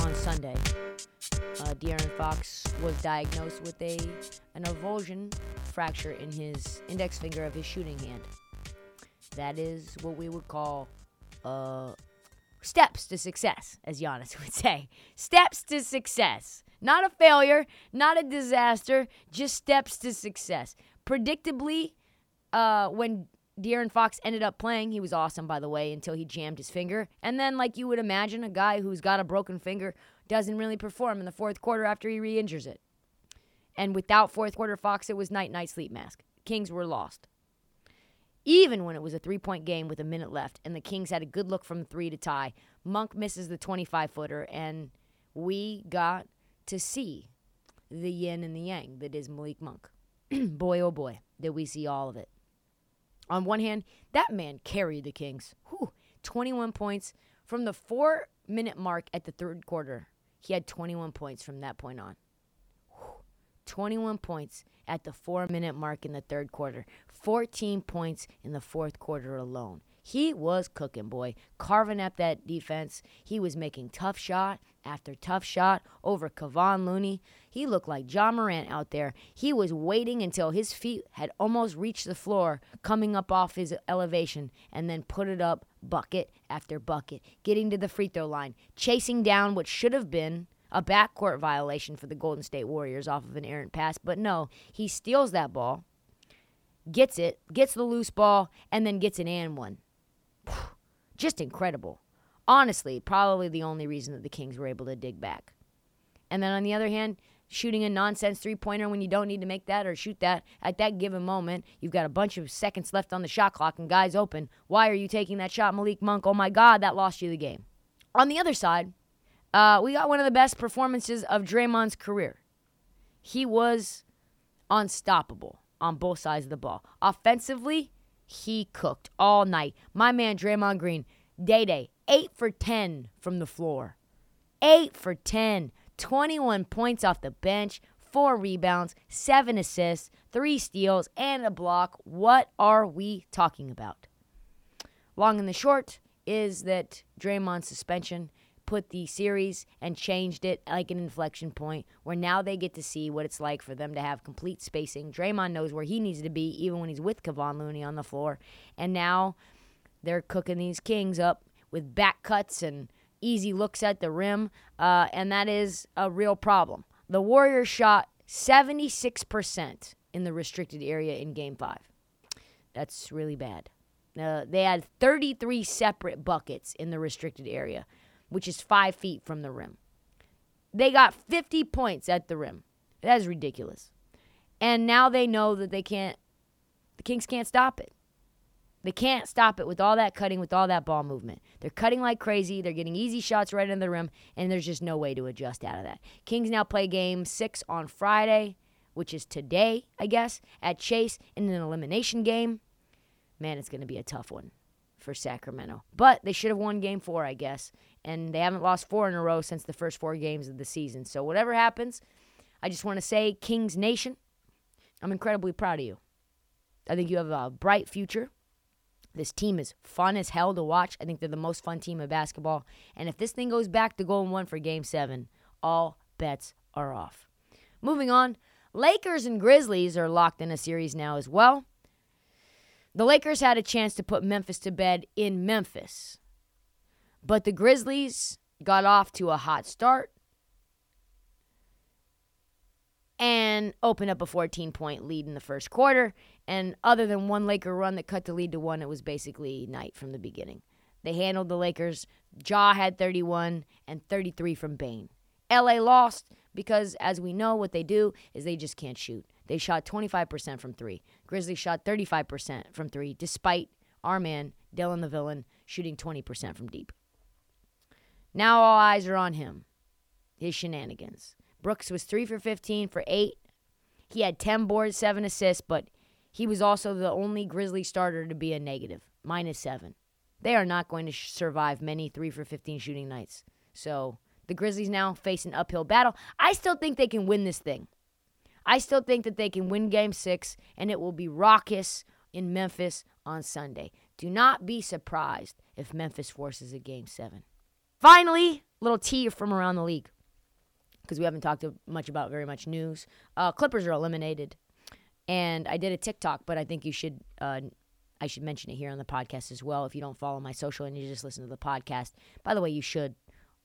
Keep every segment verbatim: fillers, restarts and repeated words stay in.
on Sunday, uh, De'Aaron Fox was diagnosed with a an avulsion fracture in his index finger of his shooting hand. That is what we would call uh, steps to success, as Giannis would say. Steps to success. Not a failure, not a disaster, just steps to success. Predictably, uh, when De'Aaron Fox ended up playing. He was awesome, by the way, until he jammed his finger. And then, like you would imagine, a guy who's got a broken finger doesn't really perform in the fourth quarter after he re-injures it. And without fourth quarter Fox, it was night-night sleep mask. Kings were lost. Even when it was a three-point game with a minute left and the Kings had a good look from three to tie, Monk misses the twenty-five-footer, and we got to see the yin and the yang that is Malik Monk. Boy, oh boy, did we see all of it. On one hand, that man carried the Kings. Whew, twenty-one points from the four-minute mark at the third quarter. He had twenty-one points from that point on. Whew, twenty-one points at the four-minute mark in the third quarter. fourteen points in the fourth quarter alone. He was cooking, boy, carving up that defense. He was making tough shot after tough shot over Kevon Looney. He looked like Ja Morant out there. He was waiting until his feet had almost reached the floor, coming up off his elevation, and then put it up bucket after bucket, getting to the free throw line, chasing down what should have been a backcourt violation for the Golden State Warriors off of an errant pass. But no, he steals that ball, gets it, gets the loose ball, and then gets an and one. Just incredible. Honestly, probably the only reason that the Kings were able to dig back. And then on the other hand, shooting a nonsense three-pointer when you don't need to make that or shoot that at that given moment, you've got a bunch of seconds left on the shot clock and guys open. Why are you taking that shot, Malik Monk? Oh, my God, that lost you the game. On the other side, uh, we got one of the best performances of Draymond's career. He was unstoppable on both sides of the ball. Offensively, he cooked all night. My man Draymond Green, day-day, eight for ten from the floor. eight for ten. twenty-one points off the bench, four rebounds, seven assists, three steals, and a block. What are we talking about? Long and the short is that Draymond's suspension put the series and changed it like an inflection point where now they get to see what it's like for them to have complete spacing. Draymond knows where he needs to be even when he's with Kevon Looney on the floor. And now they're cooking these Kings up with back cuts and easy looks at the rim. Uh, and that is a real problem. The Warriors shot seventy-six percent in the restricted area in Game five. That's really bad. Uh, they had thirty-three separate buckets in the restricted area, which is five feet from the rim. They got fifty points at the rim. That is ridiculous. And now they know that they can't, the Kings can't stop it. They can't stop it with all that cutting, with all that ball movement. They're cutting like crazy. They're getting easy shots right into the rim, and there's just no way to adjust out of that. Kings now play game six on Friday, which is today, I guess, at Chase in an elimination game. Man, it's going to be a tough one for Sacramento. But they should have won game four, I guess, and they haven't lost four in a row since the first four games of the season. So whatever happens, I just want to say, Kings Nation, I'm incredibly proud of you. I think you have a bright future. This team is fun as hell to watch. I think they're the most fun team of basketball. And if this thing goes back to Golden One for Game seven, all bets are off. Moving on, Lakers and Grizzlies are locked in a series now as well. The Lakers had a chance to put Memphis to bed in Memphis. But the Grizzlies got off to a hot start and opened up a fourteen-point lead in the first quarter. And other than one Laker run that cut the lead to one, it was basically night from the beginning. They handled the Lakers. Ja had thirty-one and thirty-three from Bane. L A lost because, as we know, what they do is they just can't shoot. They shot twenty-five percent from three. Grizzlies shot thirty-five percent from three, despite our man, Dylan the Villain, shooting twenty percent from deep. Now all eyes are on him, his shenanigans. Brooks was three for fifteen for eight. He had ten boards, seven assists, but he was also the only Grizzly starter to be a negative, minus seven. They are not going to sh- survive many three for fifteen shooting nights. So the Grizzlies now face an uphill battle. I still think they can win this thing. I still think that they can win game six, and it will be raucous in Memphis on Sunday. Do not be surprised if Memphis forces a game seven. Finally, little tea from around the league, because we haven't talked much about very much news. Uh, Clippers are eliminated. And I did a TikTok, but I think you should, uh, I should mention it here on the podcast as well. If you don't follow my social and you just listen to the podcast, by the way, you should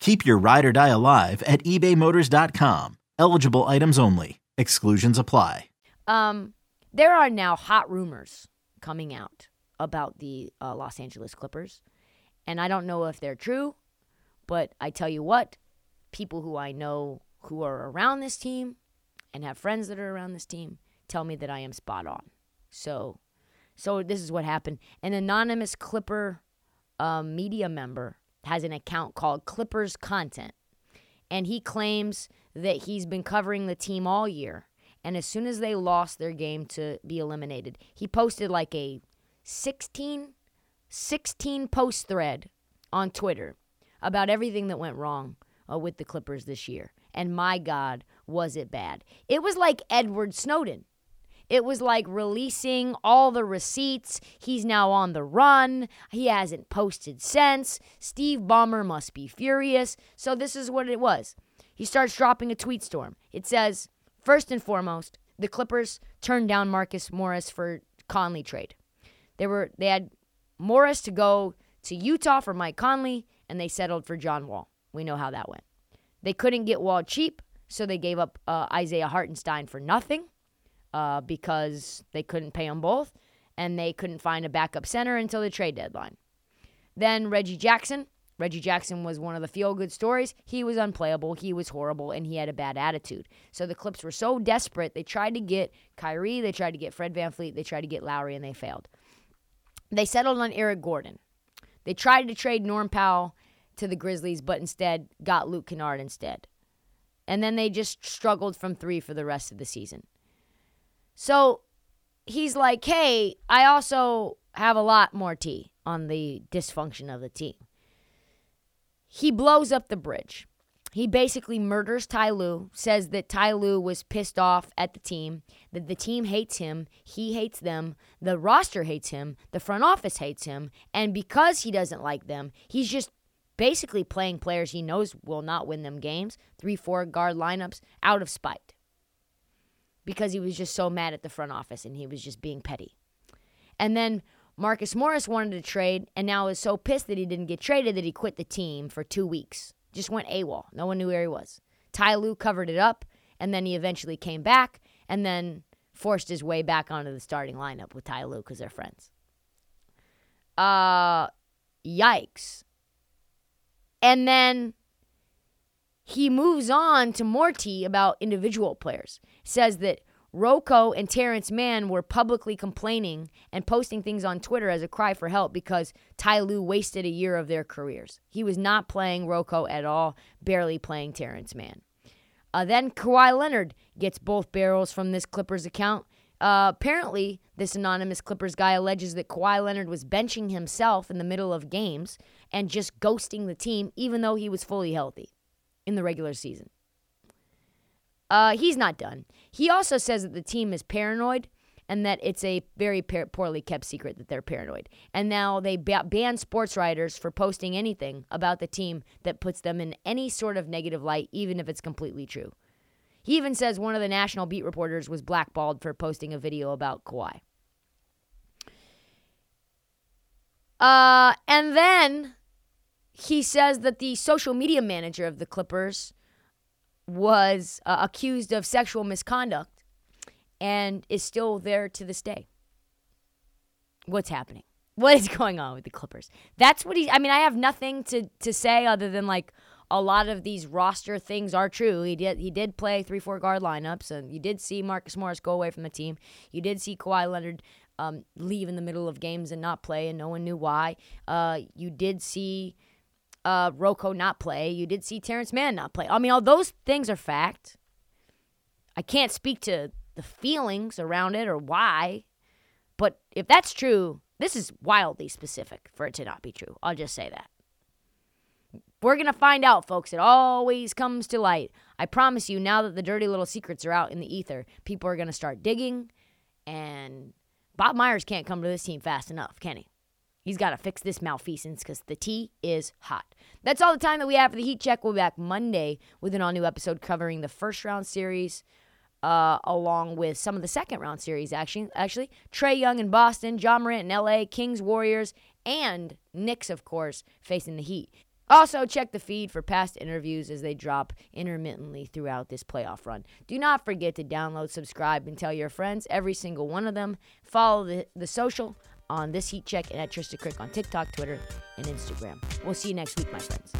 Keep your ride or die alive at ebay motors dot com. Eligible items only. Exclusions apply. Um, there are now hot rumors coming out about the uh, Los Angeles Clippers. And I don't know if they're true, but I tell you what, people who I know who are around this team and have friends that are around this team tell me that I am spot on. So... So this is what happened. An anonymous Clipper uh, media member has an account called Clippers Content, and he claims that he's been covering the team all year, and as soon as they lost their game to be eliminated, he posted like a sixteen, sixteen post thread on Twitter about everything that went wrong uh, with the Clippers this year. And my God, was it bad. It was like Edward Snowden. It was like releasing all the receipts. He's now on the run. He hasn't posted since. Steve Ballmer must be furious. So this is what it was. He starts dropping a tweet storm. It says, first and foremost, the Clippers turned down Marcus Morris for Conley trade. They were they had Morris to go to Utah for Mike Conley, and they settled for John Wall. We know how that went. They couldn't get Wall cheap, so they gave up uh, Isaiah Hartenstein for nothing. Uh, because they couldn't pay them both, and they couldn't find a backup center until the trade deadline. Then Reggie Jackson. Reggie Jackson was one of the feel-good stories. He was unplayable, he was horrible, and he had a bad attitude. So the Clips were so desperate, they tried to get Kyrie, they tried to get Fred Van Fleet, they tried to get Lowry, and they failed. They settled on Eric Gordon. They tried to trade Norm Powell to the Grizzlies, but instead got Luke Kennard instead. And then they just struggled from three for the rest of the season. So he's like, hey, I also have a lot more tea on the dysfunction of the team. He blows up the bridge. He basically murders Ty Lue, says that Ty Lue was pissed off at the team, that the team hates him, he hates them, the roster hates him, the front office hates him, and because he doesn't like them, he's just basically playing players he knows will not win them games, three, four guard lineups, out of spite. Because he was just so mad at the front office and he was just being petty. And then Marcus Morris wanted to trade and now is so pissed that he didn't get traded that he quit the team for two weeks. Just went AWOL. No one knew where he was. Ty Lue covered it up, and then he eventually came back and then forced his way back onto the starting lineup with Ty Lue because they're friends. Uh, yikes. And then he moves on to more tea about individual players. Says that Rocco and Terrence Mann were publicly complaining and posting things on Twitter as a cry for help because Ty Lue wasted a year of their careers. He was not playing Rocco at all, barely playing Terrence Mann. Uh, then Kawhi Leonard gets both barrels from this Clippers account. Uh, apparently, this anonymous Clippers guy alleges that Kawhi Leonard was benching himself in the middle of games and just ghosting the team even though he was fully healthy in the regular season. Uh, he's not done. He also says that the team is paranoid and that it's a very par- poorly kept secret that they're paranoid. And now they ba- ban sports writers for posting anything about the team that puts them in any sort of negative light, even if it's completely true. He even says one of the national beat reporters was blackballed for posting a video about Kawhi. Uh, and then he says that the social media manager of the Clippers was uh, accused of sexual misconduct and is still there to this day. What's happening? What is going on with the Clippers? That's what he, I mean, I have nothing to, to say other than, like, a lot of these roster things are true. He did he did play three four guard lineups, and you did see Marcus Morris go away from the team. You did see Kawhi Leonard um, leave in the middle of games and not play, and no one knew why. Uh, you did see Uh, Rocco not play. You did see Terrence Mann not play. I mean, all those things are fact. I can't speak to the feelings around it or why, but if that's true, this is wildly specific for it to not be true. I'll just say that. We're going to find out, folks. It always comes to light. I promise you, now that the dirty little secrets are out in the ether, people are going to start digging, and Bob Myers can't come to this team fast enough, can he? He's got to fix this malfeasance because the tea is hot. That's all the time that we have for the Heat Check. We'll be back Monday with an all-new episode covering the first-round series uh, along with some of the second-round series, actually. actually. Trae Young in Boston, Ja Morant in L A, Kings, Warriors, and Knicks, of course, facing the Heat. Also, check the feed for past interviews as they drop intermittently throughout this playoff run. Do not forget to download, subscribe, and tell your friends, every single one of them. Follow the, the social on This Heat Check and at Trista Crick on TikTok, Twitter, and Instagram. We'll see you next week, my friends.